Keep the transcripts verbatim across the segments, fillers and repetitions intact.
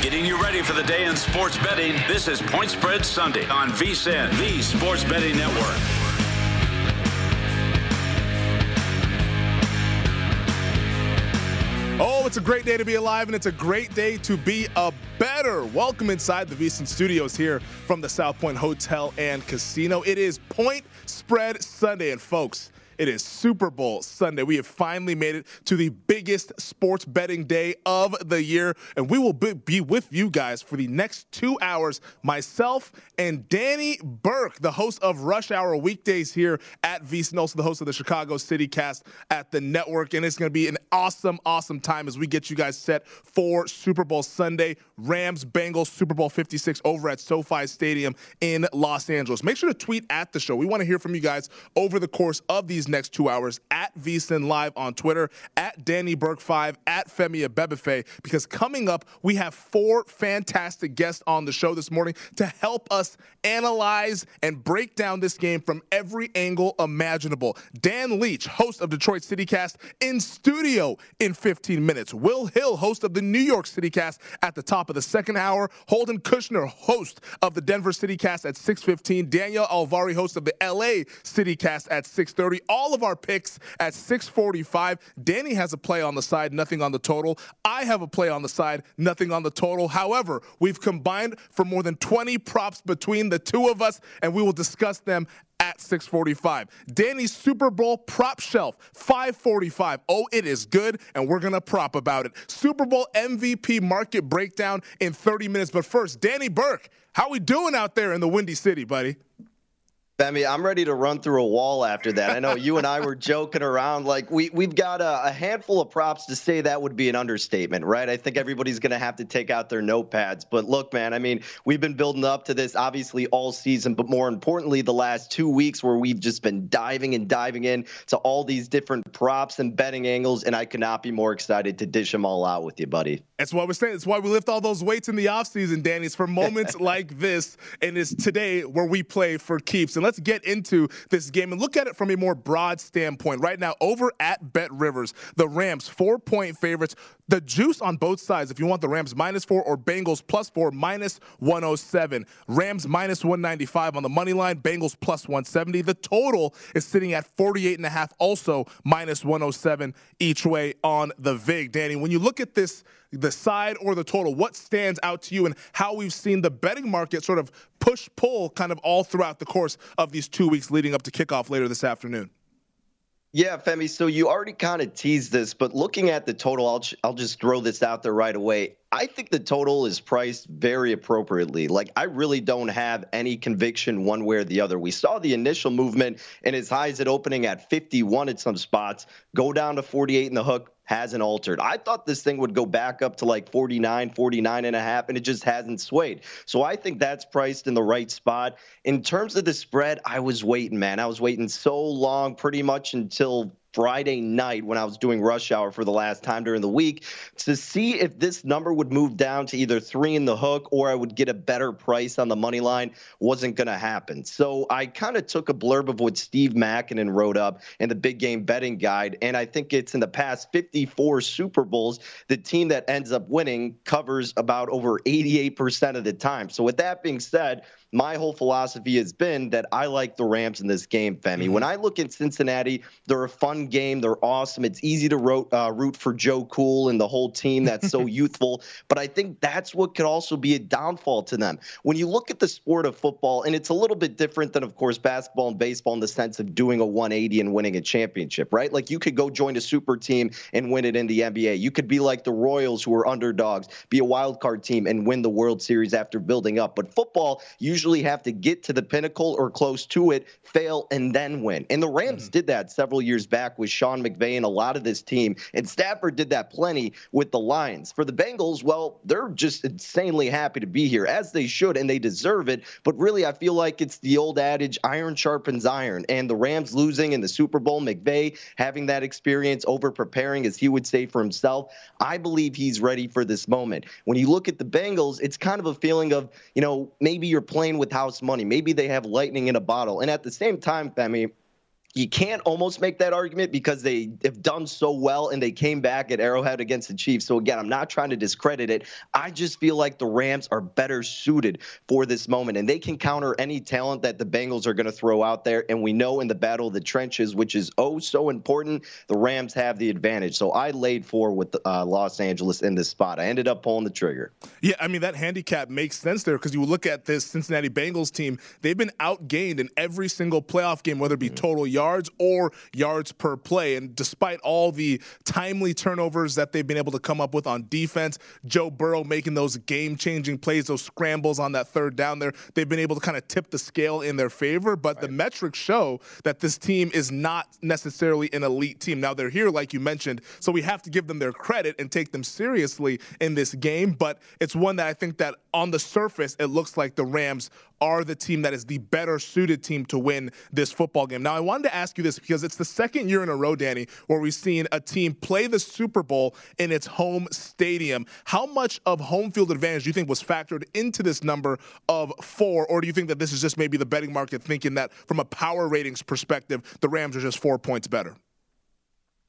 Getting you ready for the day in sports betting, this is Point Spread Sunday on VSiN, the Sports Betting Network. Oh, it's a great day to be alive, and it's a great day to be a better. Welcome inside the VSiN studios here from the South Point Hotel and Casino. It is Point Spread Sunday, and folks, it is Super Bowl Sunday. We have finally made it to the biggest sports betting day of the year, and we will be with you guys for the next two hours, myself and Danny Burke, the host of Rush Hour Weekdays here at VSiN, also the host of the Chicago City Cast at the network, and it's going to be an awesome, awesome time as we get you guys set for Super Bowl Sunday, Rams, Bengals, Super Bowl fifty-six over at SoFi Stadium in Los Angeles. Make sure to tweet at the show. We want to hear from you guys over the course of these next two hours at VSiN Live on Twitter, at Danny Burke five, at Femi Abebefe, because coming up, we have four fantastic guests on the show this morning to help us analyze and break down this game from every angle imaginable. Dan Leach, host of Detroit CityCast, in studio in fifteen minutes. Will Hill, host of the New York CityCast at the top of the second hour. Holden Kushner, host of the Denver CityCast at six fifteen. Daniel Alvari, host of the L A CityCast at six thirty. All of our picks at six forty-five. Danny has a play on the side, nothing on the total. I have a play on the side, nothing on the total. However, we've combined for more than twenty props between the two of us, and we will discuss them at six forty-five. Danny's Super Bowl prop shelf, five forty-five. Oh, it is good, and we're going to prop about it. Super Bowl M V P market breakdown in thirty minutes. But first, Danny Burke, how we doing out there in the Windy City, buddy? I mean, I'm ready to run through a wall after that. I know you and I were joking around. Like, we, we've got a, a handful of props to say that would be an understatement, right? I think everybody's going to have to take out their notepads. But look, man, I mean, we've been building up to this, obviously, all season. But more importantly, the last two weeks where we've just been diving and diving in to all these different props and betting angles. And I could not be more excited to dish them all out with you, buddy. That's why we're saying. That's why we lift all those weights in the offseason, Danny. It's for moments like this. And it's today where we play for keeps. And let's get into this game and look at it from a more broad standpoint. Right now, over at Bet Rivers, the Rams, four-point favorites. The juice on both sides, if you want the Rams minus four or Bengals plus four, minus one oh seven. Rams minus one ninety-five on the money line, Bengals plus one seventy. The total is sitting at forty-eight and a half, also minus one oh seven each way on the vig. Danny, when you look at this, the side or the total, what stands out to you and how we've seen the betting market sort of push-pull kind of all throughout the course of these two weeks leading up to kickoff later this afternoon? Yeah, Femi, so you already kind of teased this, but looking at the total, I'll I'll just throw this out there right away. I think the total is priced very appropriately. Like, I really don't have any conviction one way or the other. We saw the initial movement and as high as it opening at fifty-one at some spots, go down to forty-eight in the hook. Hasn't altered. I thought this thing would go back up to like forty-nine, forty-nine and a half, and it just hasn't swayed. So I think that's priced in the right spot. In terms of the spread, I was waiting, man. I was waiting so long, pretty much until Friday night when I was doing rush hour for the last time during the week to see if this number would move down to either three in the hook or I would get a better price on the money line. Wasn't going to happen. So I kind of took a blurb of what Steve Mackinnon wrote up in the Big Game Betting Guide. And I think it's in the past fifty-four Super Bowls, the team that ends up winning covers about over eighty-eight percent of the time. So with that being said, my whole philosophy has been that I like the Rams in this game, Femi. Mm-hmm. When I look at Cincinnati, they're a fun game. They're awesome. It's easy to root, uh, root for Joe Cool and the whole team that's so youthful. But I think that's what could also be a downfall to them. When you look at the sport of football, and it's a little bit different than, of course, basketball and baseball in the sense of doing a one eighty and winning a championship, right? Like you could go join a super team and win it in the N B A. You could be like the Royals who are underdogs, be a wild card team and win the World Series after building up. But football, you usually have to get to the pinnacle or close to it, fail, and then win. And the Rams mm-hmm. did that several years back with Sean McVay and a lot of this team. And Stafford did that plenty with the Lions. For the Bengals, well, they're just insanely happy to be here, as they should, and they deserve it. But really, I feel like it's the old adage, iron sharpens iron. And the Rams losing in the Super Bowl, McVay having that experience, over-preparing, as he would say for himself, I believe he's ready for this moment. When you look at the Bengals, it's kind of a feeling of, you know, maybe you're playing with house money. Maybe they have lightning in a bottle. And at the same time, Femi, you can't almost make that argument because they have done so well and they came back at Arrowhead against the Chiefs. So, again, I'm not trying to discredit it. I just feel like the Rams are better suited for this moment, and they can counter any talent that the Bengals are going to throw out there. And we know in the battle of the trenches, which is oh so important, the Rams have the advantage. So I laid four with uh, Los Angeles in this spot. I ended up pulling the trigger. Yeah, I mean, that handicap makes sense there because you look at this Cincinnati Bengals team. They've been outgained in every single playoff game, whether it be mm-hmm. total yards yards or yards per play. And despite all the timely turnovers that they've been able to come up with on defense, Joe Burrow making those game-changing plays, those scrambles on that third down there, they've been able to kind of tip the scale in their favor. But right. the metrics show that this team is not necessarily an elite team. Now, they're here, like you mentioned, so we have to give them their credit and take them seriously in this game. But it's one that I think that on the surface, it looks like the Rams are the team that is the better suited team to win this football game. Now, I wanted to ask you this because it's the second year in a row, Danny, where we've seen a team play the Super Bowl in its home stadium. How much of home field advantage do you think was factored into this number of four, or do you think that this is just maybe the betting market thinking that from a power ratings perspective, the Rams are just four points better?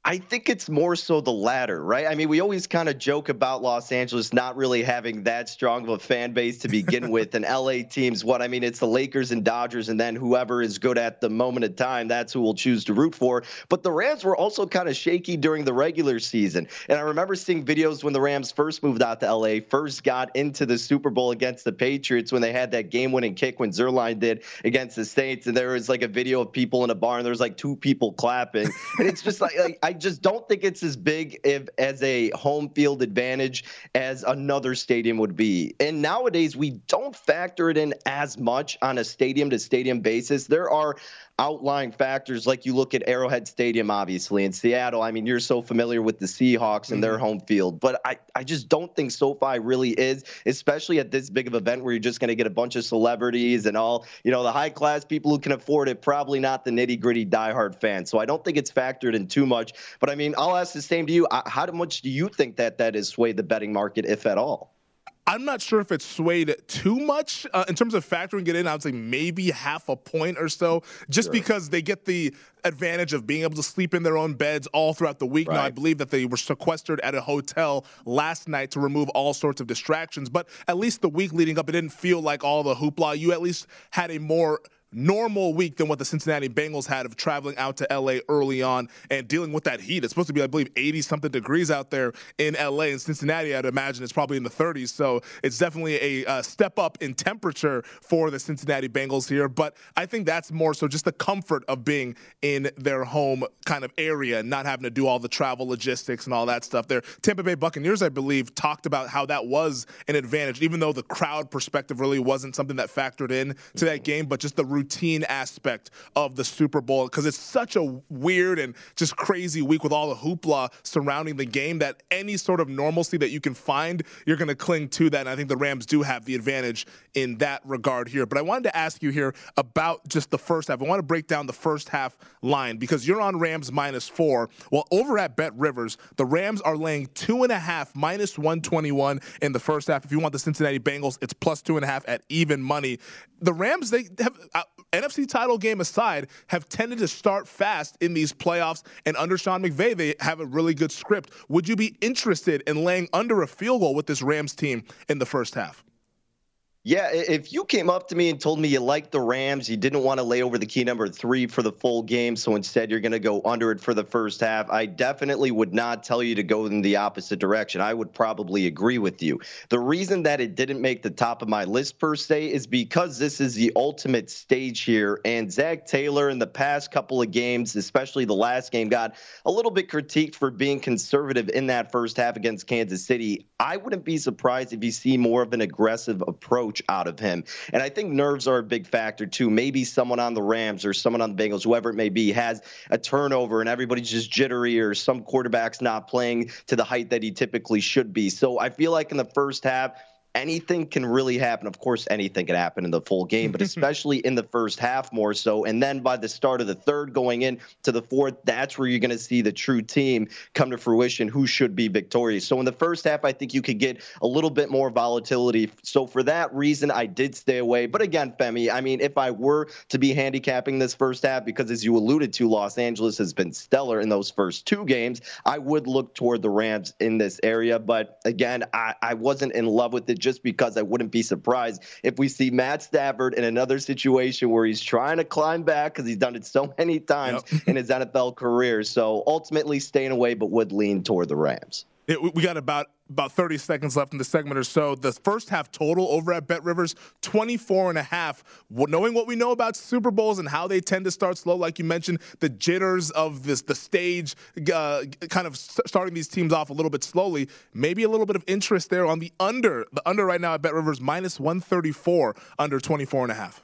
I think it's more so the latter, right? I mean, we always kind of joke about Los Angeles not really having that strong of a fan base to begin with, and L A teams, what I mean, it's the Lakers and Dodgers, and then whoever is good at the moment of time, that's who we'll choose to root for. But the Rams were also kind of shaky during the regular season, and I remember seeing videos when the Rams first moved out to L A, first got into the Super Bowl against the Patriots when they had that game-winning kick when Zerline did against the Saints, and there was like a video of people in a bar, and there was like two people clapping, and it's just like, like I I just don't think it's as big if, as a home field advantage as another stadium would be. And nowadays, we don't factor it in as much on a stadium-to-stadium basis. There are outlying factors, like you look at Arrowhead Stadium, obviously, in Seattle. I mean, you're so familiar with the Seahawks and their home field. But I, I just don't think SoFi really is, especially at this big of an event where you're just going to get a bunch of celebrities and all, you know, the high-class people who can afford it, probably not the nitty-gritty diehard fans. So I don't think it's factored in too much. But, I mean, I'll ask the same to you. How much do you think that that has swayed the betting market, if at all? I'm not sure if it's swayed too much uh, in terms of factoring it in. I would say maybe half a point or so, just sure. because they get the advantage of being able to sleep in their own beds all throughout the week. Right. Now, I believe that they were sequestered at a hotel last night to remove all sorts of distractions. But at least the week leading up, it didn't feel like all the hoopla. You at least had a more normal week than what the Cincinnati Bengals had of traveling out to L A early on and dealing with that heat. It's supposed to be, I believe, eighty-something degrees out there in L A, and Cincinnati, I'd imagine, it's probably in the thirties. So it's definitely a uh, step up in temperature for the Cincinnati Bengals here. But I think that's more so just the comfort of being in their home kind of area and not having to do all the travel logistics and all that stuff there. Tampa Bay Buccaneers, I believe, talked about how that was an advantage, even though the crowd perspective really wasn't something that factored in to that game, but just the routine aspect of the Super Bowl, because it's such a weird and just crazy week with all the hoopla surrounding the game that any sort of normalcy that you can find, you're going to cling to that. And I think the Rams do have the advantage in that regard here. But I wanted to ask you here about just the first half. I want to break down the first half line because you're on Rams minus four. Well, over at Bet Rivers, the Rams are laying two and a half, minus one twenty-one in the first half. If you want the Cincinnati Bengals, it's plus two and a half at even money. The Rams, they have uh, N F C title game aside, have tended to start fast in these playoffs, and under Sean McVay, they have a really good script. Would you be interested in laying under a field goal with this Rams team in the first half? Yeah, if you came up to me and told me you liked the Rams, you didn't want to lay over the key number three for the full game, so instead you're going to go under it for the first half, I definitely would not tell you to go in the opposite direction. I would probably agree with you. The reason that it didn't make the top of my list per se is because this is the ultimate stage here, and Zach Taylor in the past couple of games, especially the last game, got a little bit critiqued for being conservative in that first half against Kansas City. I wouldn't be surprised if you see more of an aggressive approach out of him. And I think nerves are a big factor too. Maybe someone on the Rams or someone on the Bengals, whoever it may be, has a turnover and everybody's just jittery, or some quarterback's not playing to the height that he typically should be. So I feel like in the first half, anything can really happen. Of course, anything can happen in the full game, but especially in the first half more so. And then by the start of the third going in to the fourth, that's where you're going to see the true team come to fruition who should be victorious. So in the first half, I think you could get a little bit more volatility. So for that reason, I did stay away. But again, Femi, I mean, if I were to be handicapping this first half, because as you alluded to, Los Angeles has been stellar in those first two games, I would look toward the Rams in this area. But again, I, I wasn't in love with it, just because I wouldn't be surprised if we see Matt Stafford in another situation where he's trying to climb back, because he's done it so many times yep. in his N F L career. So ultimately staying away, but would lean toward the Rams. It, we got about about thirty seconds left in the segment or so. The first half total over at Bet Rivers, twenty-four and a half. Well, knowing what we know about Super Bowls and how they tend to start slow, like you mentioned, the jitters of this, the stage uh, kind of starting these teams off a little bit slowly, maybe a little bit of interest there on the under. The under right now at Bet Rivers, minus one thirty-four, under twenty-four and a half.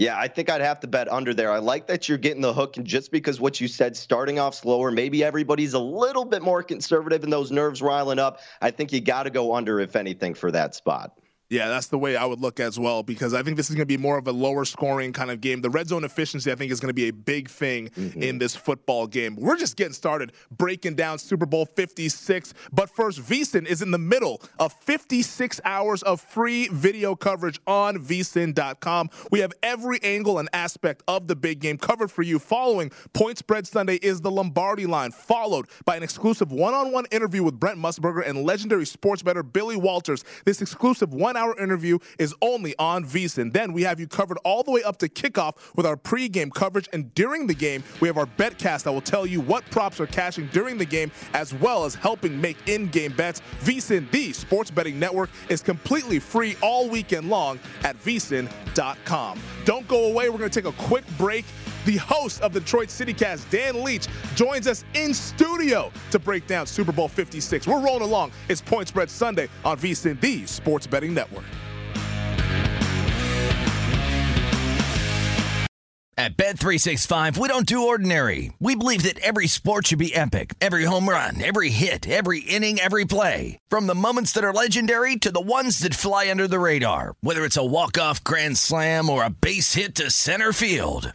Yeah, I think I'd have to bet under there. I like that you're getting the hook, and just because what you said, starting off slower, maybe everybody's a little bit more conservative and those nerves riling up, I think you got to go under, if anything, for that spot. Yeah, that's the way I would look as well, because I think this is going to be more of a lower scoring kind of game. The red zone efficiency, I think, is going to be a big thing mm-hmm. in this football game. We're just getting started breaking down Super Bowl fifty-six. But first, VSiN is in the middle of fifty-six hours of free video coverage on V S I N dot com. We have every angle and aspect of the big game covered for you. Following Point Spread Sunday is the Lombardi Line, followed by an exclusive one-on-one interview with Brent Musburger and legendary sports bettor Billy Walters. This exclusive one Our interview is only on VSiN. Then we have you covered all the way up to kickoff with our pregame coverage, and during the game we have our BetCast that will tell you what props are cashing during the game, as well as helping make in-game bets. VSiN, the sports betting network, is completely free all weekend long at V S I N dot com. Don't go away. We're going to take a quick break. The host of Detroit CityCast, Dan Leach, joins us in studio to break down Super Bowl fifty-six. We're rolling along. It's Point Spread Sunday on VSiN, the sports betting network. At Bet three sixty-five, we don't do ordinary. We believe that every sport should be epic. Every home run, every hit, every inning, every play. From the moments that are legendary to the ones that fly under the radar. Whether it's a walk-off grand slam or a base hit to center field.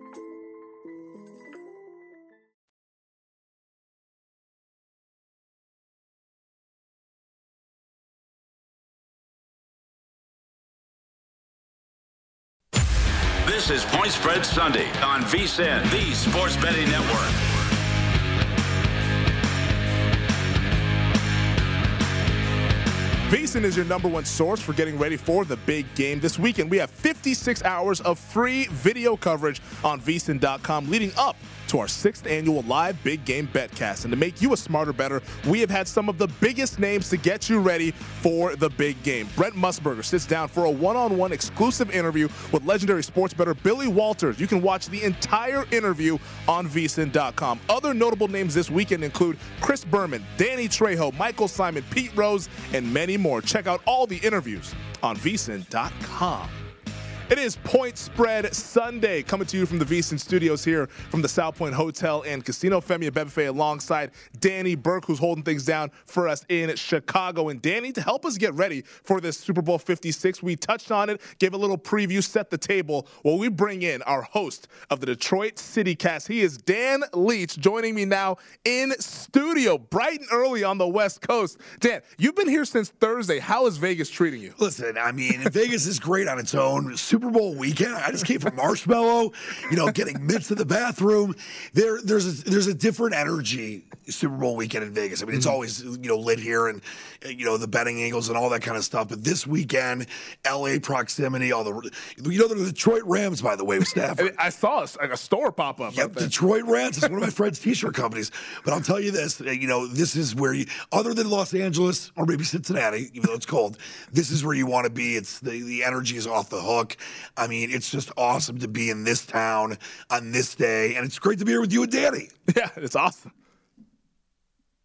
This is Point Spread Sunday on VSiN, the sports betting network. VSiN is your number one source for getting ready for the big game. This weekend, we have fifty-six hours of free video coverage on V S I N dot com leading up to our sixth annual live big game betcast. And to make you a smarter better, we have had some of the biggest names to get you ready for the big game. Brent Musburger sits down for a one-on-one exclusive interview with legendary sports bettor Billy Walters. You can watch the entire interview on V S I N dot com. Other notable names this weekend include Chris Berman, Danny Trejo, Michael Simon, Pete Rose, and many more. Check out all the interviews on V S I N dot com. It is Point Spread Sunday, coming to you from the VSiN studios here from the South Point Hotel and Casino. Femi Abebefe alongside Danny Burke, who's holding things down for us in Chicago. And Danny, to help us get ready for this Super Bowl fifty-six, we touched on it, gave a little preview, set the table. Well, we bring in our host of the Detroit City Cast. He is Dan Leach, joining me now in studio, bright and early on the West Coast. Dan, you've been here since Thursday. How is Vegas treating you? Listen, I mean, Vegas is great on its own. Super Bowl weekend, I just came from Marshmallow, you know, getting mitts in the bathroom. There, there's a, there's a different energy Super Bowl weekend in Vegas. I mean, it's mm-hmm. always, you know, lit here and, you know, the betting angles and all that kind of stuff. But this weekend, L A proximity, all the, you know, the Detroit Rams, by the way, with Stafford. I saw a, like a store pop up. Yep, Detroit Rams is one of my friend's t-shirt companies. But I'll tell you this, you know, this is where you, other than Los Angeles or maybe Cincinnati, even though it's cold, this is where you want to be. It's the, the energy is off the hook. I mean, it's just awesome to be in this town on this day, and it's great to be here with you and Danny. Yeah, it's awesome.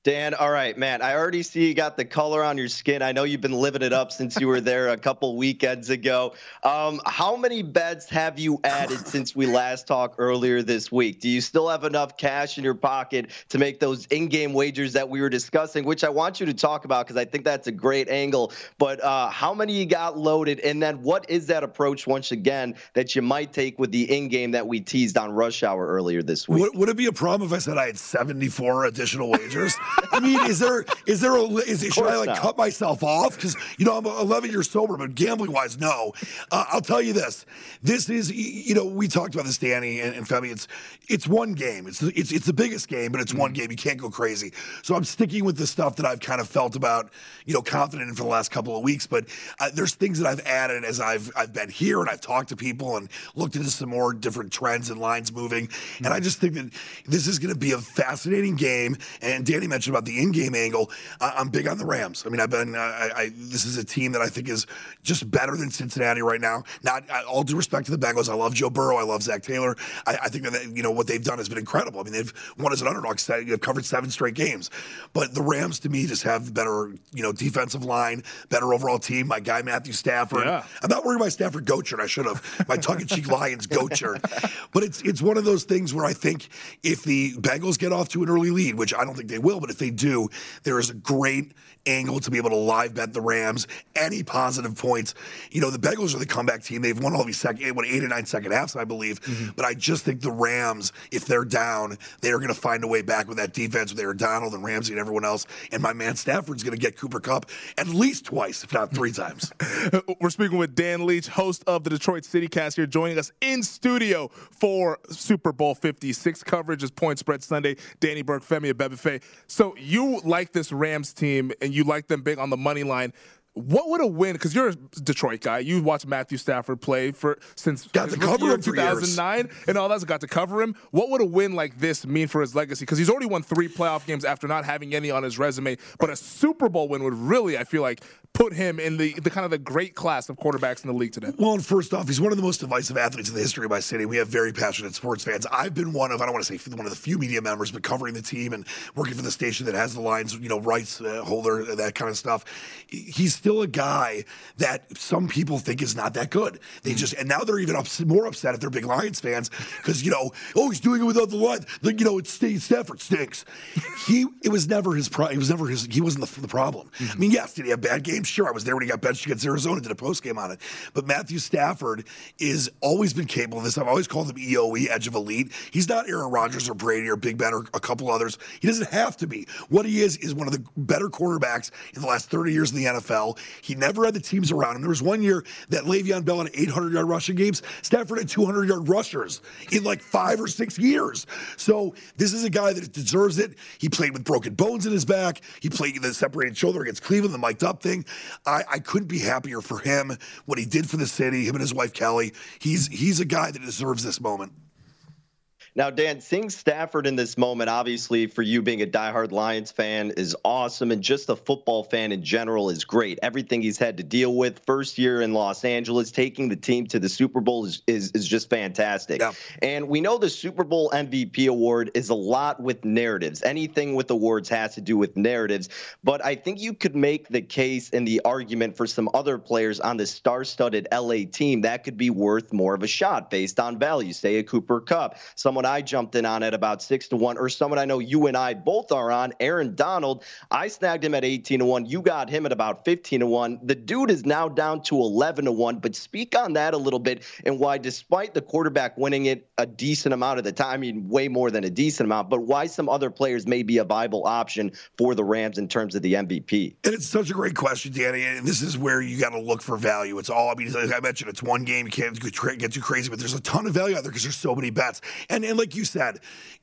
Dan, all right, man, I already see you got the color on your skin. I know you've been living it up since you were there a couple weekends ago. Um, how many bets have you added since we last talked earlier this week? Do you still have enough cash in your pocket to make those in-game wagers that we were discussing, which I want you to talk about because I think that's a great angle. But uh, how many you got loaded? And then what is that approach, once again, that you might take with the in-game that we teased on Rush Hour earlier this week? Would, would it be a problem if I said I had seventy-four additional wagers? I mean, is there is there a is it, should I like not. cut myself off? Because you know I'm eleven years sober, but gambling wise, no. Uh, I'll tell you this: this is you know we talked about this, Danny and, and Femi. It's it's one game. It's it's it's the biggest game, but it's one game. You can't go crazy. So I'm sticking with the stuff that I've kind of felt about you know confident in for the last couple of weeks. But uh, there's things that I've added as I've I've been here and I've talked to people and looked into some more different trends and lines moving. And I just think that this is going to be a fascinating game. And Danny mentioned about the in-game angle, uh, I'm big on the Rams. I mean, I've been. Uh, I, I, this is a team that I think is just better than Cincinnati right now. Not I, all due respect to the Bengals. I love Joe Burrow. I love Zach Taylor. I, I think that they, you know what they've done has been incredible. I mean, they've won as an underdog. They've covered seven straight games. But the Rams, to me, just have better, you know, defensive line, better overall team. My guy Matthew Stafford. Yeah. I'm not worried about Stafford goat shirt. I should have my tongue-in-cheek Lions goat shirt. But it's it's one of those things where I think if the Bengals get off to an early lead, which I don't think they will, but if they do, there is a great angle to be able to live bet the Rams. Any positive points, you know, the Bengals are the comeback team. They've won all these second, won eight or nine second halves, I believe. Mm-hmm. But I just think the Rams, if they're down, they are going to find a way back with that defense with Aaron Donald and Ramsey and everyone else. And my man Stafford's going to get Cooper Kupp at least twice, if not three times. We're speaking with Dan Leach, host of the Detroit City Cast, here joining us in studio for Super Bowl fifty-six coverage. Is Point Spread Sunday. Danny Burke, Femi Abebefe. So you like this Rams team, and you like them big on the money line. What would a win? Because you're a Detroit guy. You watched Matthew Stafford play for since got to cover him two thousand nine years. And all that's got to cover him. What would a win like this mean for his legacy? Because he's already won three playoff games after not having any on his resume. But a Super Bowl win would really, I feel like, put him in the, the kind of the great class of quarterbacks in the league today. Well, and first off, he's one of the most divisive athletes in the history of my city. We have very passionate sports fans. I've been one of, I don't want to say one of the few media members, but covering the team and working for the station that has the lines, you know, rights uh, holder, that kind of stuff. He's still a guy that some people think is not that good. They just, and now they're even ups, more upset if they're big Lions fans because, you know, oh, he's doing it without the Lions. You know, it's Stafford stinks. He, it was never his pro, it was never his, he wasn't the, the problem. Mm-hmm. I mean, yes, did he have bad games? Sure, I was there when he got benched against Arizona, did a post game on it. But Matthew Stafford is always been capable of this. I've always called him E O E, edge of elite. He's not Aaron Rodgers or Brady or Big Ben or a couple others. He doesn't have to be. What he is is one of the better quarterbacks in the last thirty years in the N F L. He never had the teams around him. There was one year that Le'Veon Bell had eight hundred yard rushing games. Stafford had two hundred yard rushers in like five or six years. So this is a guy that deserves it. He played with broken bones in his back. He played the separated shoulder against Cleveland, the mic'd up thing. I, I couldn't be happier for him, what he did for the city, him and his wife Kelly. He's he's a guy that deserves this moment. Now, Dan, seeing Stafford in this moment, obviously for you being a diehard Lions fan, is awesome. And just a football fan in general is great. Everything he's had to deal with, first year in Los Angeles, taking the team to the Super Bowl is, is, is just fantastic. Yeah. And we know the Super Bowl M V P award is a lot with narratives. Anything with awards has to do with narratives. But I think you could make the case and the argument for some other players on the star-studded L A team that could be worth more of a shot based on value, say a Cooper Kupp, someone I jumped in on at about six to one, or someone I know you and I both are on, Aaron Donald. I snagged him at eighteen to one. You got him at about fifteen to one. The dude is now down to eleven to one, but speak on that a little bit and why, despite the quarterback winning it a decent amount of the time, I mean, way more than a decent amount, but why some other players may be a viable option for the Rams in terms of the M V P. And it's such a great question, Danny, and this is where you got to look for value. It's all, I mean, like I mentioned, it's one game. You can't get too crazy, but there's a ton of value out there because there's so many bets. And, and like you said,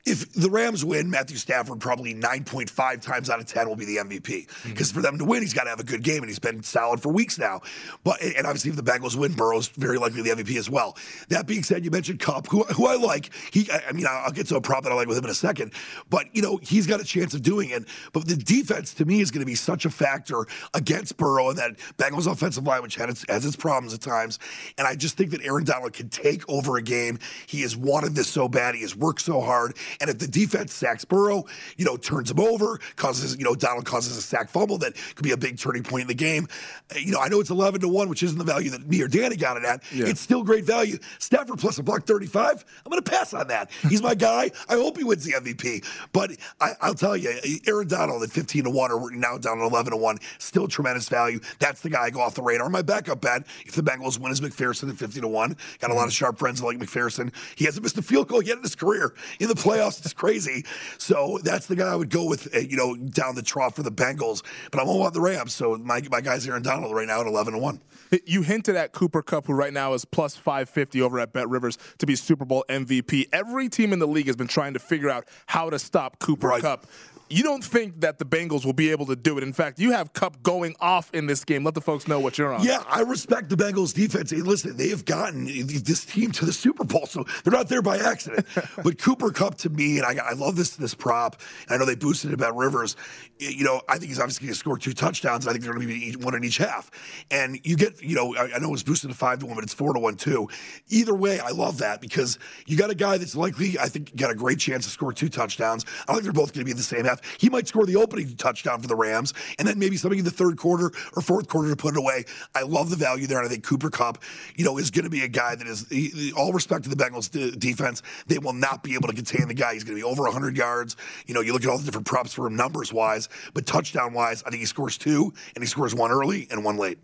if the Rams win, Matthew Stafford probably nine point five times out of ten will be the M V P. Because mm-hmm. for them to win, he's got to have a good game, and he's been solid for weeks now. But and obviously, if the Bengals win, Burrow's very likely the M V P as well. That being said, you mentioned Kupp, who, who I like. He, I mean, I'll get to a prop that I like with him in a second. But, you know, he's got a chance of doing it. But the defense, to me, is going to be such a factor against Burrow and that Bengals offensive line, which had its, has its problems at times. And I just think that Aaron Donald can take over a game. He has wanted this so bad. He has worked so hard. And if the defense sacks Burrow, you know, turns him over, causes, you know, Donald causes a sack fumble, that could be a big turning point in the game. You know, I know it's eleven to one, which isn't the value that me or Danny got it at. Yeah. It's still great value. Stafford plus a buck thirty-five, I'm going to pass on that. He's my guy. I hope he wins the M V P. But I, I'll tell you, Aaron Donald at fifteen to one, or now down at eleven to one, still tremendous value. That's the guy I go off the radar. My backup bet, if the Bengals win, is McPherson at fifty to one. Got a lot of sharp friends like McPherson. He hasn't missed a field goal yet in his career. In the playoffs, it's crazy. So that's the guy I would go with, you know, down the trough for the Bengals. But I'm all about the Rams, so my, my guy's Aaron Donald right now at eleven to one. You hinted at Cooper Kupp, who right now is plus five fifty over at Bet Rivers to be Super Bowl M V P. Every team in the league has been trying to figure out how to stop Cooper right. Kupp. You don't think that the Bengals will be able to do it. In fact, you have Kupp going off in this game. Let the folks know what you're on. Yeah, I respect the Bengals defense. Hey, listen, they have gotten this team to the Super Bowl, so they're not there by accident. But Cooper Kupp, to me, and I, I love this this prop, I know they boosted it about Rivers, you know, I think he's obviously going to score two touchdowns, and I think they're going to be one in each half. And you get, you know, I, I know it was boosted to five to one, but it's four to one, too. Either way, I love that because you got a guy that's likely, I think, got a great chance to score two touchdowns. I think they're both going to be in the same half. He might score the opening touchdown for the Rams, and then maybe something in the third quarter or fourth quarter to put it away. I love the value there, and I think Cooper Kupp, you know, is going to be a guy that is, he, all respect to the Bengals de- defense, they will not be able to contain the guy. He's going to be over one hundred yards. You know, you look at all the different props for him numbers-wise, but touchdown-wise, I think he scores two, and he scores one early and one late.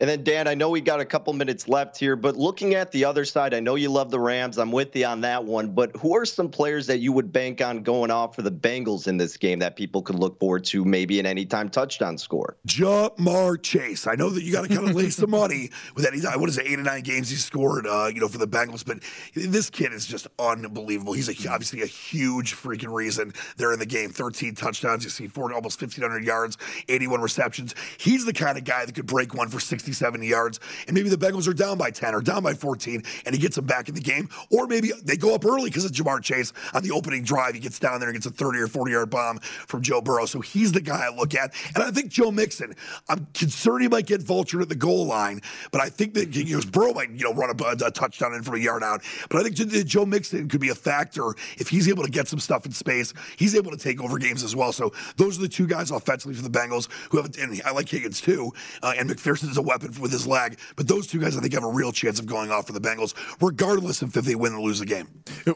And then, Dan, I know we got a couple minutes left here, but looking at the other side, I know you love the Rams. I'm with you on that one. But who are some players that you would bank on going off for the Bengals in this game that people could look forward to maybe an anytime touchdown score? Ja'Marr Chase. I know that you got to kind of lay some money with that. He's, what is it, eight or nine games he scored, uh, you know, for the Bengals. But this kid is just unbelievable. He's a, obviously a huge freaking reason they're in the game. thirteen touchdowns. You see four, almost fifteen hundred yards, eighty-one receptions. He's the kind of guy that could break one for sixty. seventy yards, and maybe the Bengals are down by ten or down by fourteen, and he gets them back in the game, or maybe they go up early because of Ja'Marr Chase on the opening drive. He gets down there and gets a thirty or forty-yard bomb from Joe Burrow, so he's the guy I look at. And I think Joe Mixon, I'm concerned he might get vultured at the goal line, but I think that you know, Burrow might you know, run a, a touchdown in from a yard out, but I think that Joe Mixon could be a factor if he's able to get some stuff in space. He's able to take over games as well, so those are the two guys offensively for the Bengals who have, and I like Higgins too, uh, and McPherson is a weapon with his lag, but those two guys I think have a real chance of going off for the Bengals, regardless of if they win or lose the game.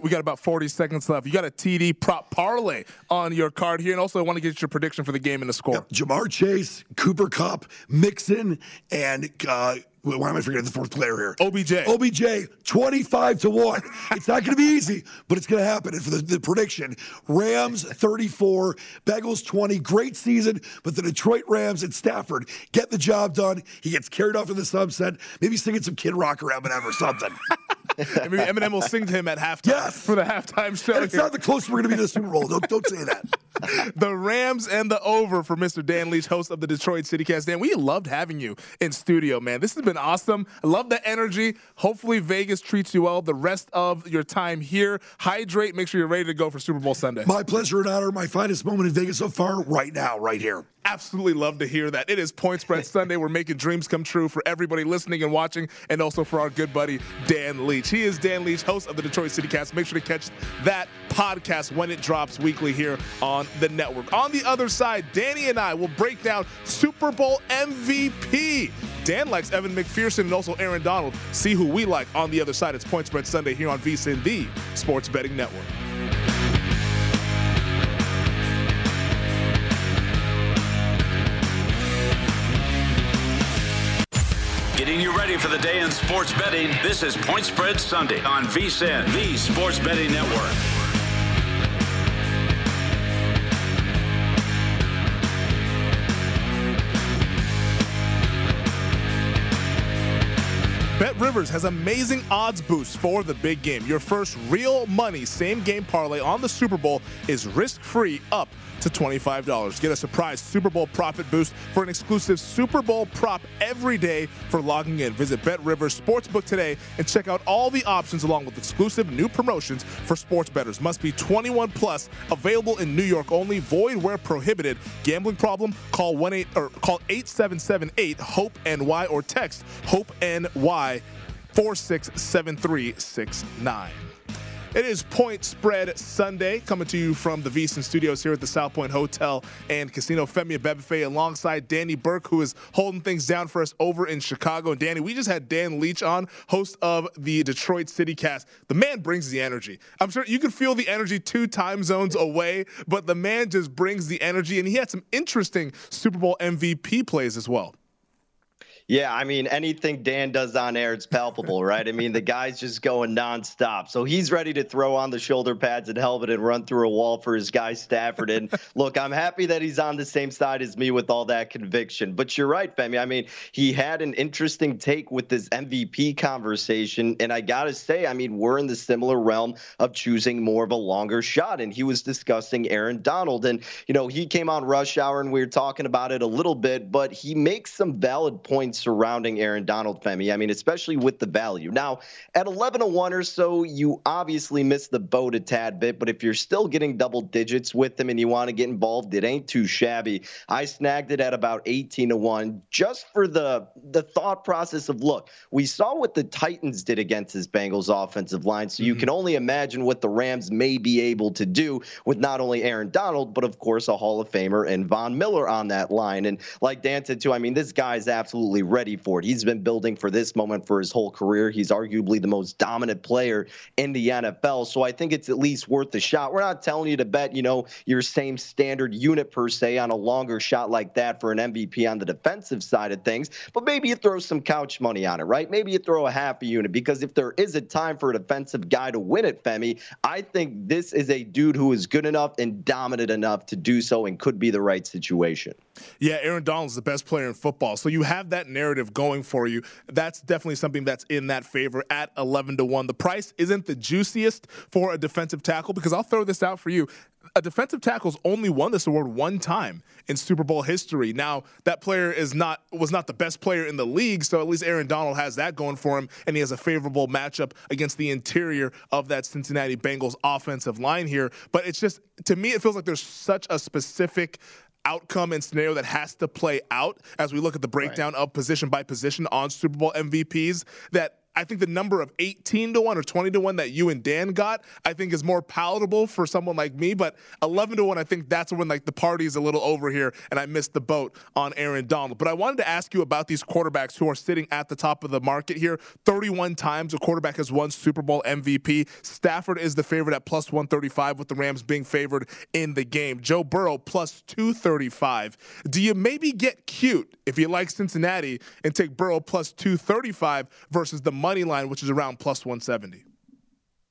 We got about forty seconds left. You got a T D prop parlay on your card here, and also I want to get your prediction for the game and the score. Yep. Ja'Marr Chase, Cooper Kupp, Mixon, and uh, why am I forgetting the fourth player here? O B J. O B J, twenty-five to one. It's not going to be easy, but it's going to happen. And for the, the prediction, Rams thirty-four, Bengals twenty. Great season, but the Detroit Rams and Stafford get the job done. He gets carried off in the sunset. Maybe singing some Kid Rock or Eminem or something. And maybe Eminem will sing to him at halftime yes. for the halftime show. And it's not the closest we're going to be to the Super Bowl. Don't, don't say that. The Rams and the over for Mister Dan Leach, host of the Detroit CityCast. Dan, we loved having you in studio, man. This has been awesome. I love the energy. Hopefully Vegas treats you well the rest of your time here. Hydrate. Make sure you're ready to go for Super Bowl Sunday. My pleasure and honor. My finest moment in Vegas so far right now, right here. Absolutely love to hear that. It is Point Spread Sunday. We're making dreams come true for everybody listening and watching, and also for our good buddy Dan Leach. He is Dan Leach, host of the Detroit CityCast. Make sure to catch that podcast when it drops weekly here on the network. On the other side, Danny and I will break down Super Bowl M V P. Dan likes Evan McPherson and also Aaron Donald. See who we like on the other side. It's Point Spread Sunday here on VSiN, the Sports Betting Network. Getting you ready for the day in sports betting. This is Point Spread Sunday on VSiN, the Sports Betting Network. Bet Rivers has amazing odds boosts for the big game. Your first real money same game parlay on the Super Bowl is risk-free up to twenty-five dollars. Get a surprise Super Bowl profit boost for an exclusive Super Bowl prop every day for logging in. Visit Bet Rivers Sportsbook today and check out all the options along with exclusive new promotions for sports bettors. Must be twenty-one plus, available in New York only, void where prohibited. Gambling problem? Call eight seven seven eight HOPE N Y or text HOPE N Y four six seven three six nine. It is Point Spread Sunday, coming to you from the VSiN studios here at the South Point Hotel and Casino. Femi Abebefe alongside Danny Burke, who is holding things down for us over in Chicago. And Danny, we just had Dan Leach on, host of the Detroit CityCast. The man brings the energy. I'm sure you can feel the energy two time zones away, but the man just brings the energy, and he had some interesting Super Bowl M V P plays as well. Yeah, I mean, anything Dan does on air, it's palpable, right? I mean, the guy's just going nonstop. So he's ready to throw on the shoulder pads and helmet and run through a wall for his guy Stafford. And look, I'm happy that he's on the same side as me with all that conviction. But you're right, Femi. I mean, he had an interesting take with this M V P conversation. And I got to say, I mean, we're in the similar realm of choosing more of a longer shot. And he was discussing Aaron Donald. And, you know, he came on Rush Hour and we were talking about it a little bit, but he makes some valid points surrounding Aaron Donald, Femi. I mean, especially with the value. Now, at eleven to one or so, you obviously miss the boat a tad bit, but if you're still getting double digits with them and you want to get involved, it ain't too shabby. I snagged it at about eighteen to one just for the, the thought process of, look, we saw what the Titans did against this Bengals offensive line, so mm-hmm. you can only imagine what the Rams may be able to do with not only Aaron Donald, but of course a Hall of Famer and Von Miller on that line. And like Dan said too, I mean, this guy's absolutely ready for it. He's been building for this moment for his whole career. He's arguably the most dominant player in the N F L. So I think it's at least worth a shot. We're not telling you to bet, you know, your same standard unit per se on a longer shot like that for an M V P on the defensive side of things, but maybe you throw some couch money on it, right? Maybe you throw a half a unit, because if there is a time for a defensive guy to win it, Femi, I think this is a dude who is good enough and dominant enough to do so and could be the right situation. Yeah, Aaron Donald's the best player in football. So you have that narrative going for you. That's definitely something that's in that favor at eleven to one. The price isn't the juiciest for a defensive tackle, because I'll throw this out for you. A defensive tackle's only won this award one time in Super Bowl history. Now, that player is not was not the best player in the league, so at least Aaron Donald has that going for him, and he has a favorable matchup against the interior of that Cincinnati Bengals offensive line here. But it's just, to me, it feels like there's such a specific outcome and scenario that has to play out as we look at the breakdown right. of position by position on Super Bowl M V Ps, that I think the number of eighteen to one or twenty to one that you and Dan got, I think is more palatable for someone like me, but eleven to one, I think that's when like the party is a little over here and I missed the boat on Aaron Donald. But I wanted to ask you about these quarterbacks who are sitting at the top of the market here. thirty-one times a quarterback has won Super Bowl M V P. Stafford is the favorite at plus one thirty-five, with the Rams being favored in the game. Joe Burrow plus two thirty-five. Do you maybe get cute if you like Cincinnati and take Burrow plus two thirty-five versus the money line, which is around plus one seventy?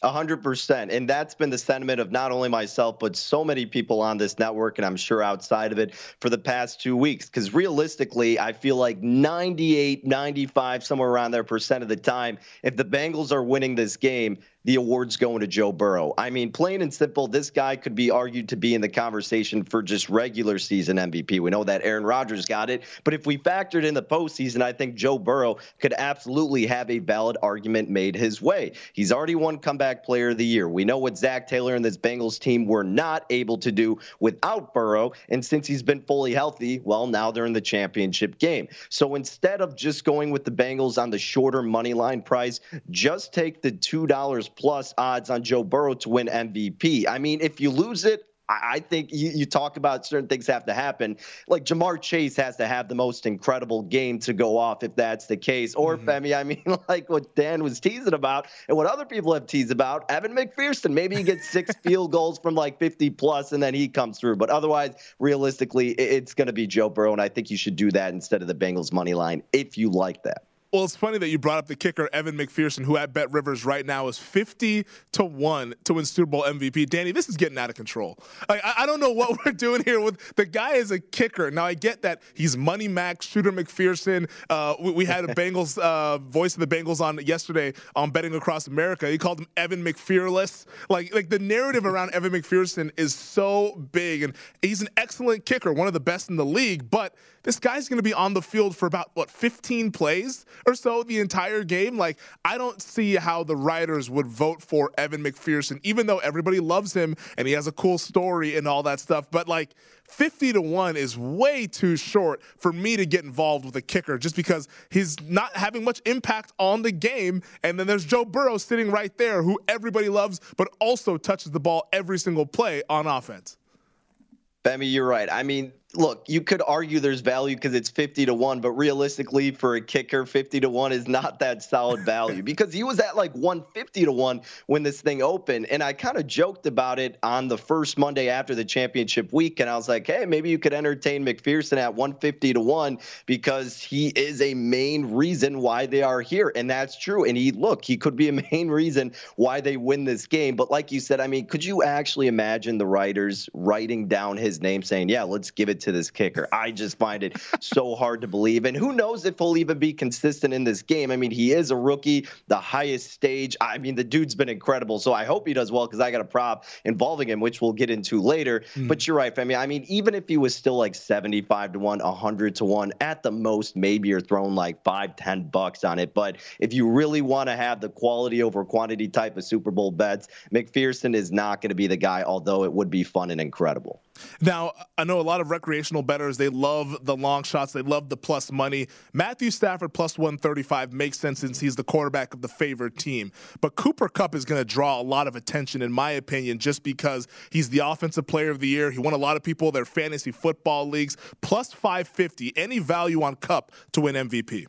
one hundred percent. And that's been the sentiment of not only myself, but so many people on this network, and I'm sure outside of it, for the past two weeks. Because realistically, I feel like ninety-eight, ninety-five, somewhere around there percent of the time, if the Bengals are winning this game, the award's going to Joe Burrow. I mean, plain and simple, this guy could be argued to be in the conversation for just regular season M V P. We know that Aaron Rodgers got it, but if we factored in the postseason, I think Joe Burrow could absolutely have a valid argument made his way. He's already won Comeback Player of the Year. We know what Zach Taylor and this Bengals team were not able to do without Burrow, and since he's been fully healthy, well, now they're in the championship game. So instead of just going with the Bengals on the shorter money line price, just take the two dollars plus odds on Joe Burrow to win M V P. I mean, if you lose it, I think you, you talk about certain things have to happen. Like Ja'Marr Chase has to have the most incredible game to go off if that's the case. Or mm-hmm. Femi, I mean, like what Dan was teasing about and what other people have teased about, Evan McPherson. Maybe he gets six field goals from like fifty plus and then he comes through. But otherwise, realistically, it's going to be Joe Burrow. And I think you should do that instead of the Bengals money line if you like that. Well, it's funny that you brought up the kicker, Evan McPherson, who at Bet Rivers right now is fifty to one to win Super Bowl M V P. Danny, this is getting out of control. Like, I don't know what we're doing here. With the guy is a kicker. Now, I get that he's Money Mac, Shooter McPherson. Uh, we, we had a Bengals uh, voice of the Bengals on yesterday on Betting Across America. He called him Evan McPherless. Like, like the narrative around Evan McPherson is so big, and he's an excellent kicker, one of the best in the league. But this guy's going to be on the field for about, what, fifteen plays? Or so the entire game. Like, I don't see how the writers would vote for Evan McPherson, even though everybody loves him and he has a cool story and all that stuff. But like fifty to one is way too short for me to get involved with a kicker just because he's not having much impact on the game. And then there's Joe Burrow sitting right there, who everybody loves, but also touches the ball every single play on offense. Femi, you're right. I mean, look, you could argue there's value because it's fifty to one, but realistically for a kicker, fifty to one is not that solid value because he was at like one fifty to one when this thing opened. And I kind of joked about it on the first Monday after the championship week. And I was like, hey, maybe you could entertain McPherson at one fifty to one because he is a main reason why they are here. And that's true. And he, look, he could be a main reason why they win this game. But like you said, I mean, could you actually imagine the writers writing down his name saying, yeah, let's give it to to this kicker? I just find it so hard to believe. And who knows if he'll even be consistent in this game. I mean, he is a rookie, the highest stage. I mean, the dude's been incredible. So I hope he does well because I got a prop involving him, which we'll get into later. Mm. But you're right, Femi. I mean, even if he was still like seventy-five to one, one hundred to one, at the most, maybe you're throwing like five, ten bucks on it. But if you really want to have the quality over quantity type of Super Bowl bets, McPherson is not going to be the guy, although it would be fun and incredible. Now, I know a lot of recreational bettors, they love the long shots. They love the plus money. Matthew Stafford plus one thirty-five makes sense since he's the quarterback of the favored team. But Cooper Kupp is going to draw a lot of attention, in my opinion, just because he's the offensive player of the year. He won a lot of people their fantasy football leagues. Plus five fifty, any value on Kupp to win M V P?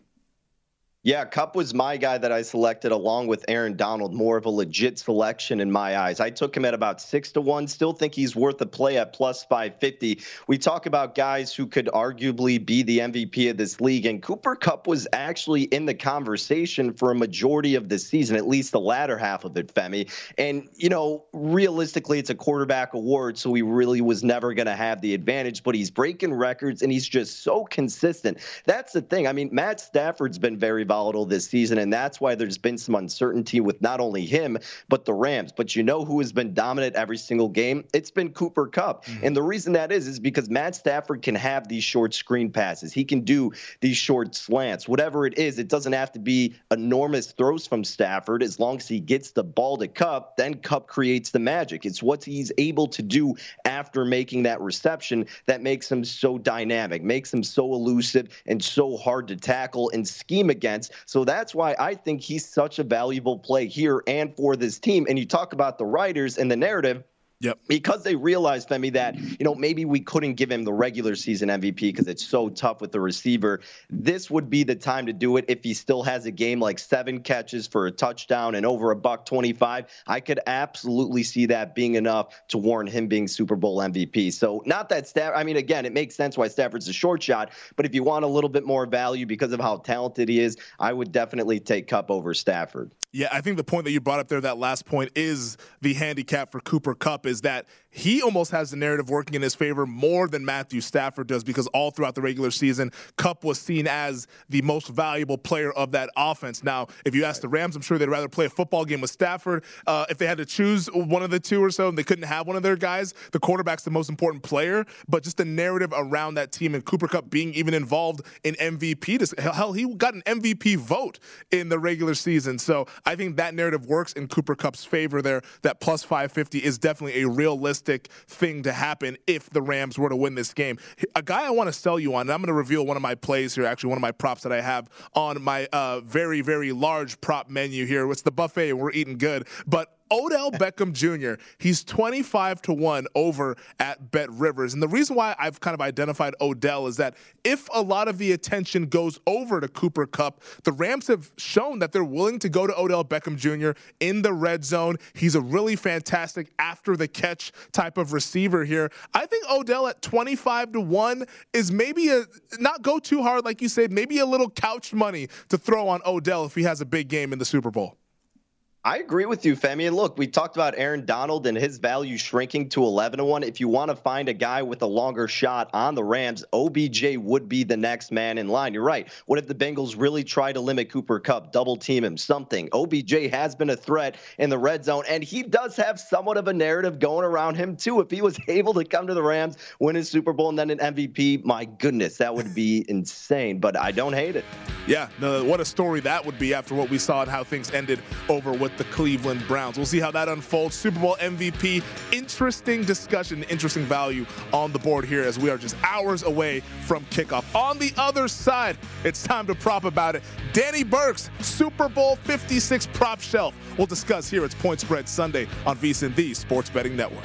Yeah, Kupp was my guy that I selected along with Aaron Donald, more of a legit selection in my eyes. I took him at about six to one. Still think he's worth a play at plus five fifty. We talk about guys who could arguably be the M V P of this league, and Cooper Kupp was actually in the conversation for a majority of the season, at least the latter half of it, Femi. And, you know, realistically, it's a quarterback award, so he really was never going to have the advantage, but he's breaking records, and he's just so consistent. That's the thing. I mean, Matt Stafford's been very volatile. volatile this season, and that's why there's been some uncertainty with not only him but the Rams. But you know who has been dominant every single game? It's been Cooper Kupp. Mm-hmm. And the reason that is is because Matt Stafford can have these short screen passes. He can do these short slants. Whatever it is, it doesn't have to be enormous throws from Stafford. As long as he gets the ball to Kupp, then Kupp creates the magic. It's what he's able to do after making that reception that makes him so dynamic, makes him so elusive and so hard to tackle and scheme against. So that's why I think he's such a valuable play here and for this team. And you talk about the writers and the narrative. Yep. Because they realized, Femi, that, you know, maybe we couldn't give him the regular season M V P because it's so tough with the receiver. This would be the time to do it if he still has a game like seven catches for a touchdown and over a buck twenty-five. I could absolutely see that being enough to warrant him being Super Bowl M V P. So not that Stafford. I mean, again, it makes sense why Stafford's a short shot, but if you want a little bit more value because of how talented he is, I would definitely take Kupp over Stafford. Yeah, I think the point that you brought up there, that last point, is the handicap for Cooper Kupp is that he almost has the narrative working in his favor more than Matthew Stafford does, because all throughout the regular season, Kupp was seen as the most valuable player of that offense. Now, if you ask the Rams, I'm sure they'd rather play a football game with Stafford. Uh, if they had to choose one of the two or so and they couldn't have one of their guys, the quarterback's the most important player. But just the narrative around that team and Cooper Kupp being even involved in M V P, hell, he got an M V P vote in the regular season. So I think that narrative works in Cooper Kupp's favor there. That plus five fifty is definitely a realistic thing to happen if the Rams were to win this game. A guy I want to sell you on, and I'm going to reveal one of my plays here, actually one of my props that I have on my uh, very, very large prop menu here. It's the buffet and we're eating good. But Odell Beckham Junior, he's twenty-five to one over at Bet Rivers. And the reason why I've kind of identified Odell is that if a lot of the attention goes over to Cooper Kupp, the Rams have shown that they're willing to go to Odell Beckham Junior in the red zone. He's a really fantastic after the catch type of receiver here. I think Odell at twenty-five to one is maybe a not go too hard, like you said, maybe a little couch money to throw on Odell if he has a big game in the Super Bowl. I agree with you, Femi. And look, we talked about Aaron Donald and his value shrinking to eleven to one. If you want to find a guy with a longer shot on the Rams, O B J would be the next man in line. You're right. What if the Bengals really try to limit Cooper Kupp, double team him, something? O B J has been a threat in the red zone, and he does have somewhat of a narrative going around him, too. If he was able to come to the Rams, win his Super Bowl, and then an M V P, my goodness, that would be insane, but I don't hate it. Yeah, no, what a story that would be after what we saw and how things ended over with the Cleveland Browns. We'll see how that unfolds. Super Bowl M V P, interesting discussion, interesting value on the board here as we are just hours away from kickoff. On the other side, it's time to prop about it. Danny Burke's Super Bowl fifty-six prop shelf. We'll discuss here. It's Point Spread Sunday on VSiN, the Sports Betting Network.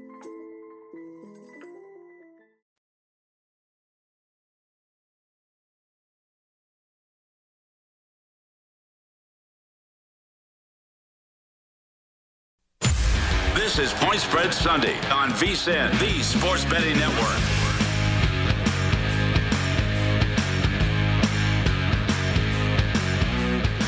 This is Point Spread Sunday on VSiN, the Sports Betting Network.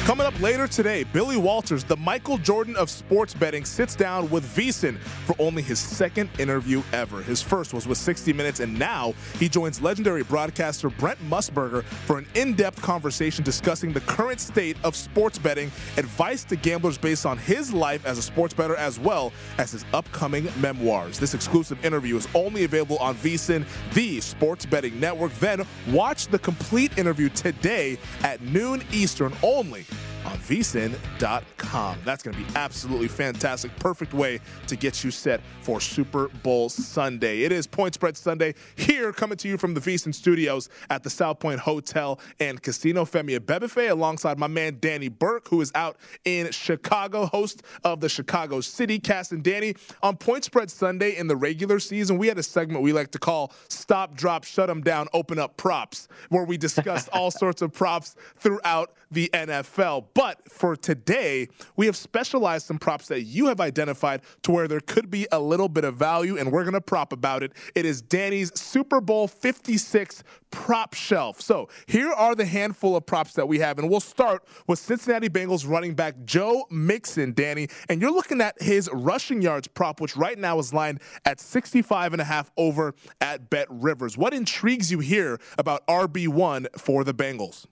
Coming up later today, Billy Walters, the Michael Jordan of sports betting, sits down with VSiN for only his second interview ever. His first was with sixty minutes, and now he joins legendary broadcaster Brent Musburger for an in-depth conversation discussing the current state of sports betting, advice to gamblers based on his life as a sports bettor, as well as his upcoming memoirs. This exclusive interview is only available on VSiN, the Sports Betting Network. Then watch the complete interview today at noon Eastern only on V S I N dot com. That's going to be absolutely fantastic. Perfect way to get you set for Super Bowl Sunday. It is Point Spread Sunday here, coming to you from the VSiN studios at the South Point Hotel and Casino. Femi Abebefe alongside my man Danny Burke, who is out in Chicago, host of the Chicago City Cast. And Danny, on Point Spread Sunday in the regular season, we had a segment we like to call Stop, Drop, Shut 'Em Down, Open Up Props, where we discussed all sorts of props throughout the N F L. But for today, we have specialized some props that you have identified to where there could be a little bit of value, and we're going to prop about it. It is Danny's Super Bowl fifty-six prop shelf. So here are the handful of props that we have, and we'll start with Cincinnati Bengals running back Joe Mixon, Danny, and you're looking at his rushing yards prop, which right now is lined at sixty-five and a half over at Bet Rivers. What intrigues you here about R B one for the Bengals?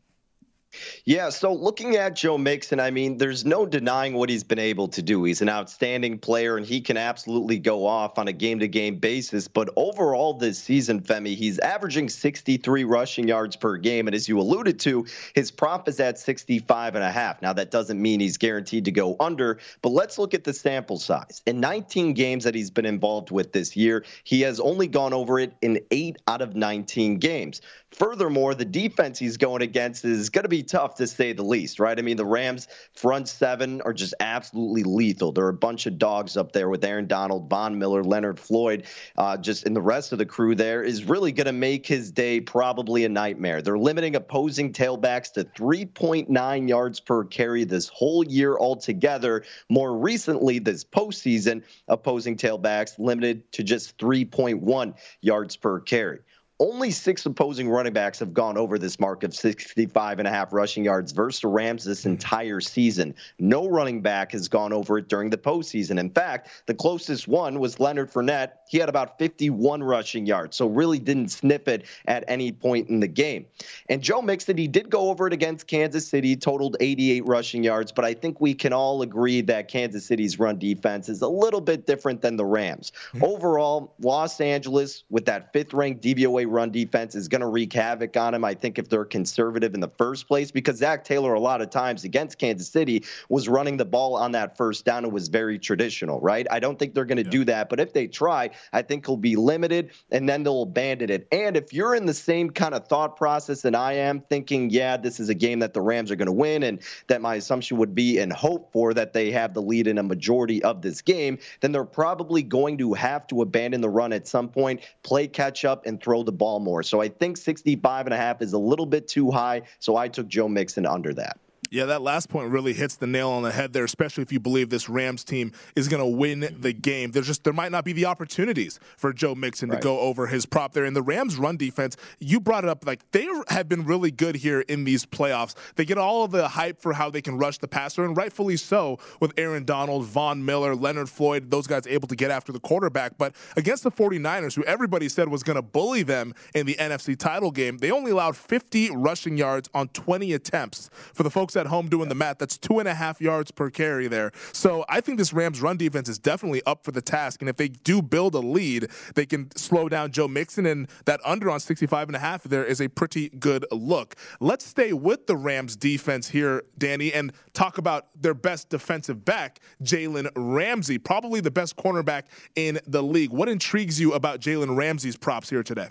Yeah, so looking at Joe Mixon, I mean, there's no denying what he's been able to do. He's an outstanding player, and he can absolutely go off on a game-to-game basis. But overall this season, Femi, he's averaging sixty-three rushing yards per game. And as you alluded to, his prop is at sixty-five and a half. Now, that doesn't mean he's guaranteed to go under, but let's look at the sample size. In nineteen games that he's been involved with this year, he has only gone over it in eight out of nineteen games. Furthermore, the defense he's going against is going to be tough, to say the least, right? I mean, the Rams' front seven are just absolutely lethal. There are a bunch of dogs up there with Aaron Donald, Von Miller, Leonard Floyd, uh, just and the rest of the crew there is really going to make his day probably a nightmare. They're limiting opposing tailbacks to three point nine yards per carry this whole year altogether. More recently, this postseason, opposing tailbacks limited to just three point one yards per carry. Only six opposing running backs have gone over this mark of sixty-five and a half rushing yards versus the Rams this entire season. No running back has gone over it during the postseason. In fact, the closest one was Leonard Fournette. He had about fifty-one rushing yards, so really didn't sniff it at any point in the game. And Joe Mixon, he did go over it against Kansas City, totaled eighty-eight rushing yards, but I think we can all agree that Kansas City's run defense is a little bit different than the Rams. Overall, Los Angeles, with that fifth-ranked D V O A run defense, is going to wreak havoc on him, I think, if they're conservative in the first place, because Zach Taylor, a lot of times against Kansas City, was running the ball on that first down. It was very traditional, right? I don't think they're going to yeah. do that, but if they try, I think he'll be limited, and then they'll abandon it. And if you're in the same kind of thought process that I am, thinking, yeah, this is a game that the Rams are going to win, and that my assumption would be and hope for that they have the lead in a majority of this game, then they're probably going to have to abandon the run at some point, play catch up, and throw the ball more. So I think sixty-five and a half is a little bit too high, so I took Joe Mixon under that. Yeah, that last point really hits the nail on the head there, especially if you believe this Rams team is going to win the game. There's just there might not be the opportunities for Joe Mixon right. to go over his prop there. And the Rams' run defense, you brought it up, like they have been really good here in these playoffs. They get all of the hype for how they can rush the passer, and rightfully so, with Aaron Donald, Von Miller, Leonard Floyd, those guys able to get after the quarterback. But against the forty-niners, who everybody said was going to bully them in the N F C title game, they only allowed fifty rushing yards on twenty attempts. For the folks at home doing the math, that's two and a half yards per carry there. So I think this Rams run defense is definitely up for the task, and if they do build a lead, they can slow down Joe Mixon, and that under on sixty-five and a half there is a pretty good look. Let's stay with the Rams defense here, Danny, and talk about their best defensive back, Jalen Ramsey, probably the best cornerback in the league. What intrigues you about Jalen Ramsey's props here today?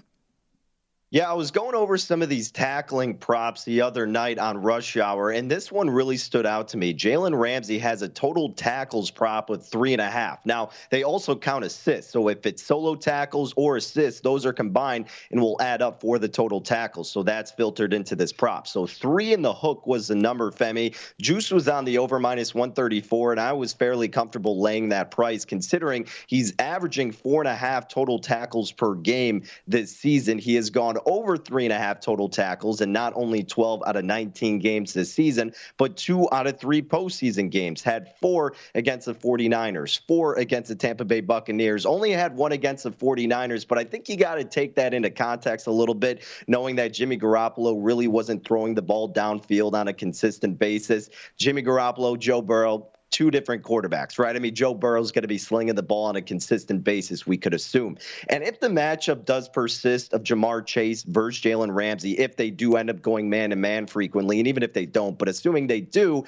Yeah, I was going over some of these tackling props the other night on Rush Hour, and this one really stood out to me. Jalen Ramsey has a total tackles prop of three and a half. Now, they also count assists, so if it's solo tackles or assists, those are combined and will add up for the total tackles, so that's filtered into this prop. So three in the hook was the number, Femi. Juice was on the over minus one thirty-four, and I was fairly comfortable laying that price considering he's averaging four and a half total tackles per game this season. He has gone over three and a half total tackles and not only twelve out of nineteen games this season, but two out of three postseason games. Had four against the forty-niners, four against the Tampa Bay Buccaneers, only had one against the forty-niners, but I think you got to take that into context a little bit, knowing that Jimmy Garoppolo really wasn't throwing the ball downfield on a consistent basis. Jimmy Garoppolo, Joe Burrow, two different quarterbacks, right? I mean, Joe Burrow's going to be slinging the ball on a consistent basis, we could assume. And if the matchup does persist of Ja'Marr Chase versus Jalen Ramsey, if they do end up going man-to-man frequently, and even if they don't, but assuming they do,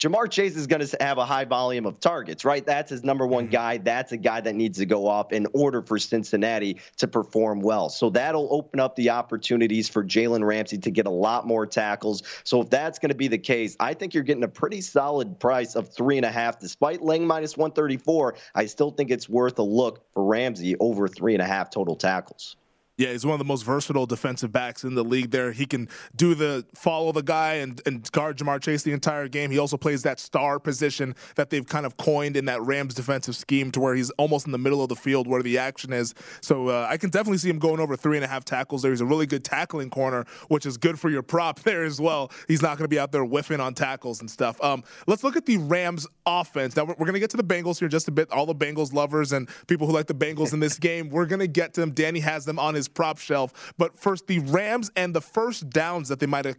Ja'Marr Chase is going to have a high volume of targets, right? That's his number one guy. That's a guy that needs to go off in order for Cincinnati to perform well. So that'll open up the opportunities for Jalen Ramsey to get a lot more tackles. So if that's going to be the case, I think you're getting a pretty solid price of three and a half. Despite laying minus one thirty-four, I still think it's worth a look for Ramsey over three and a half total tackles. Yeah, he's one of the most versatile defensive backs in the league there. He can do the follow the guy and, and guard Ja'Marr Chase the entire game. He also plays that star position that they've kind of coined in that Rams defensive scheme to where he's almost in the middle of the field where the action is. So uh, I can definitely see him going over three and a half tackles there. He's a really good tackling corner, which is good for your prop there as well. He's not going to be out there whiffing on tackles and stuff. Um, let's look at the Rams offense. Now, we're, we're going to get to the Bengals here in just a bit. All the Bengals lovers and people who like the Bengals in this game, we're going to get to them. Danny has them on his prop shelf, but first the Rams and the first downs that they might a-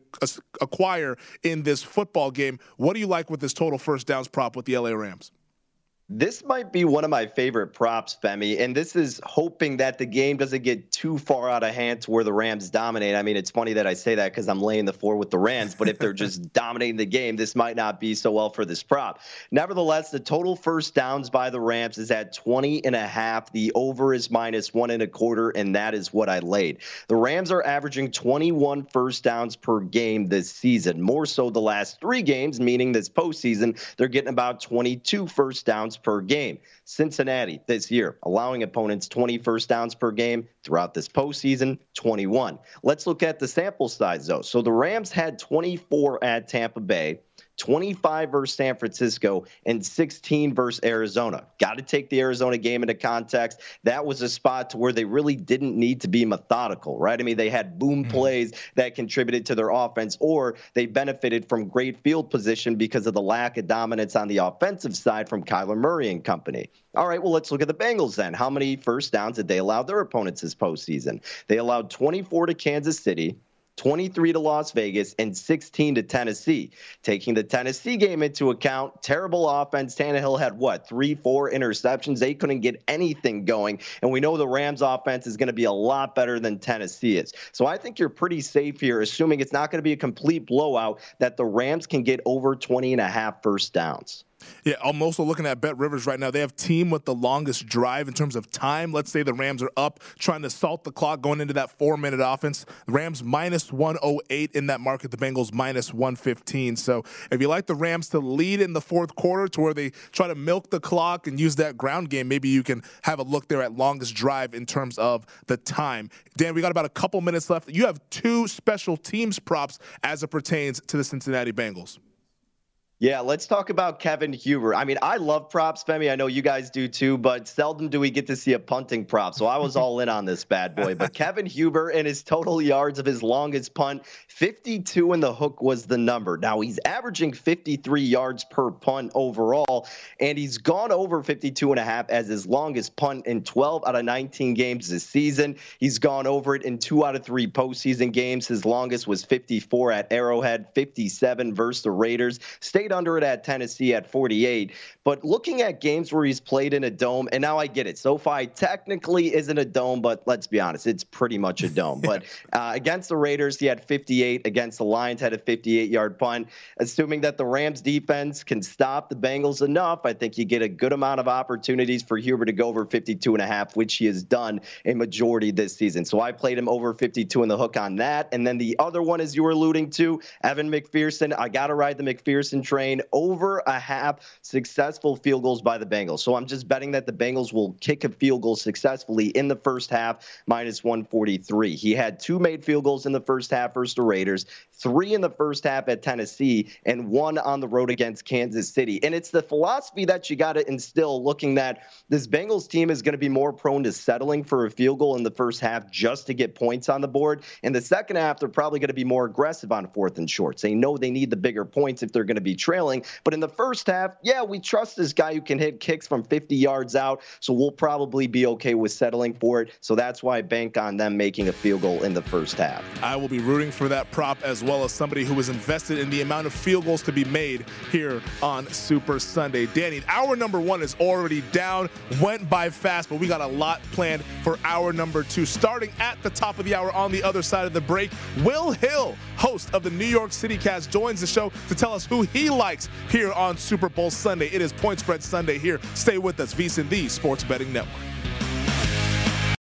acquire in this football game. What do you like with this total first downs prop with the L A Rams? This might be one of my favorite props, Femi, and this is hoping that the game doesn't get too far out of hand to where the Rams dominate. I mean, it's funny that I say that because I'm laying the four with the Rams, but if they're just dominating the game, this might not be so well for this prop. Nevertheless, the total first downs by the Rams is at twenty and a half. The over is minus one and a quarter, and that is what I laid. The Rams are averaging twenty-one first downs per game this season, more so the last three games, meaning this postseason, they're getting about twenty-two first downs per game. Cincinnati this year allowing opponents twenty first downs per game throughout this postseason, twenty-one. Let's look at the sample size though. So the Rams had twenty-four at Tampa Bay, twenty-five versus San Francisco, and sixteen versus Arizona. Got to take the Arizona game into context. That was a spot to where they really didn't need to be methodical, right? I mean, they had boom mm-hmm. plays that contributed to their offense, or they benefited from great field position because of the lack of dominance on the offensive side from Kyler Murray and company. All right, well, let's look at the Bengals then. How many first downs did they allow their opponents this postseason? They allowed twenty-four to Kansas City, twenty-three to Las Vegas, and sixteen to Tennessee. Taking the Tennessee game into account, terrible offense. Tannehill had, what, three, four interceptions. They couldn't get anything going, and we know the Rams' offense is going to be a lot better than Tennessee is. So I think you're pretty safe here, assuming it's not going to be a complete blowout, that the Rams can get over twenty and a half first downs. Yeah, I'm also looking at Bet Rivers right now. They have team with the longest drive in terms of time. Let's say the Rams are up trying to salt the clock going into that four-minute offense. The Rams minus one oh eight in that market. The Bengals minus one fifteen. So if you like the Rams to lead in the fourth quarter to where they try to milk the clock and use that ground game, maybe you can have a look there at longest drive in terms of the time. Dan, we got about a couple minutes left. You have two special teams props as it pertains to the Cincinnati Bengals. Yeah, let's talk about Kevin Huber. I mean, I love props, Femi. I know you guys do too, but seldom do we get to see a punting prop. So I was all in on this bad boy. But Kevin Huber and his total yards of his longest punt, fifty-two and the hook was the number. Now, he's averaging fifty-three yards per punt overall, and he's gone over fifty-two and a half as his longest punt in twelve out of nineteen games this season. He's gone over it in two out of three postseason games. His longest was fifty-four at Arrowhead, fifty-seven versus the Raiders. State under it at Tennessee at forty-eight, but looking at games where he's played in a dome, and now I get it. SoFi technically isn't a dome, but let's be honest, it's pretty much a dome. yeah. But uh, against the Raiders, he had fifty-eight. Against the Lions, had a fifty-eight-yard punt. Assuming that the Rams' defense can stop the Bengals enough, I think you get a good amount of opportunities for Huber to go over fifty-two and a half, which he has done a majority this season. So I played him over fifty-two in the hook on that. And then the other one, as you were alluding to, Evan McPherson. I got to ride the McPherson train. Over a half successful field goals by the Bengals. So I'm just betting that the Bengals will kick a field goal successfully in the first half, minus one forty-three. He had two made field goals in the first half versus the Raiders, three in the first half at Tennessee, and one on the road against Kansas City. And it's the philosophy that you got to instill, looking that this Bengals team is going to be more prone to settling for a field goal in the first half just to get points on the board. In the second half, they're probably going to be more aggressive on fourth and shorts. They know they need the bigger points if they're going to be trailing, but in the first half, yeah, we trust this guy who can hit kicks from fifty yards out, so we'll probably be okay with settling for it. So that's why I bank on them making a field goal in the first half. I will be rooting for that prop, as well as somebody who was invested in the amount of field goals to be made here on Super Sunday. Danny, hour number one is already down, went by fast, but we got a lot planned for hour number two. Starting at the top of the hour on the other side of the break, Will Hill, host of the New York City Cast, joins the show to tell us who he likes here on Super Bowl Sunday. It is Point Spread Sunday here. Stay with us, VSiN, the Sports Betting Network.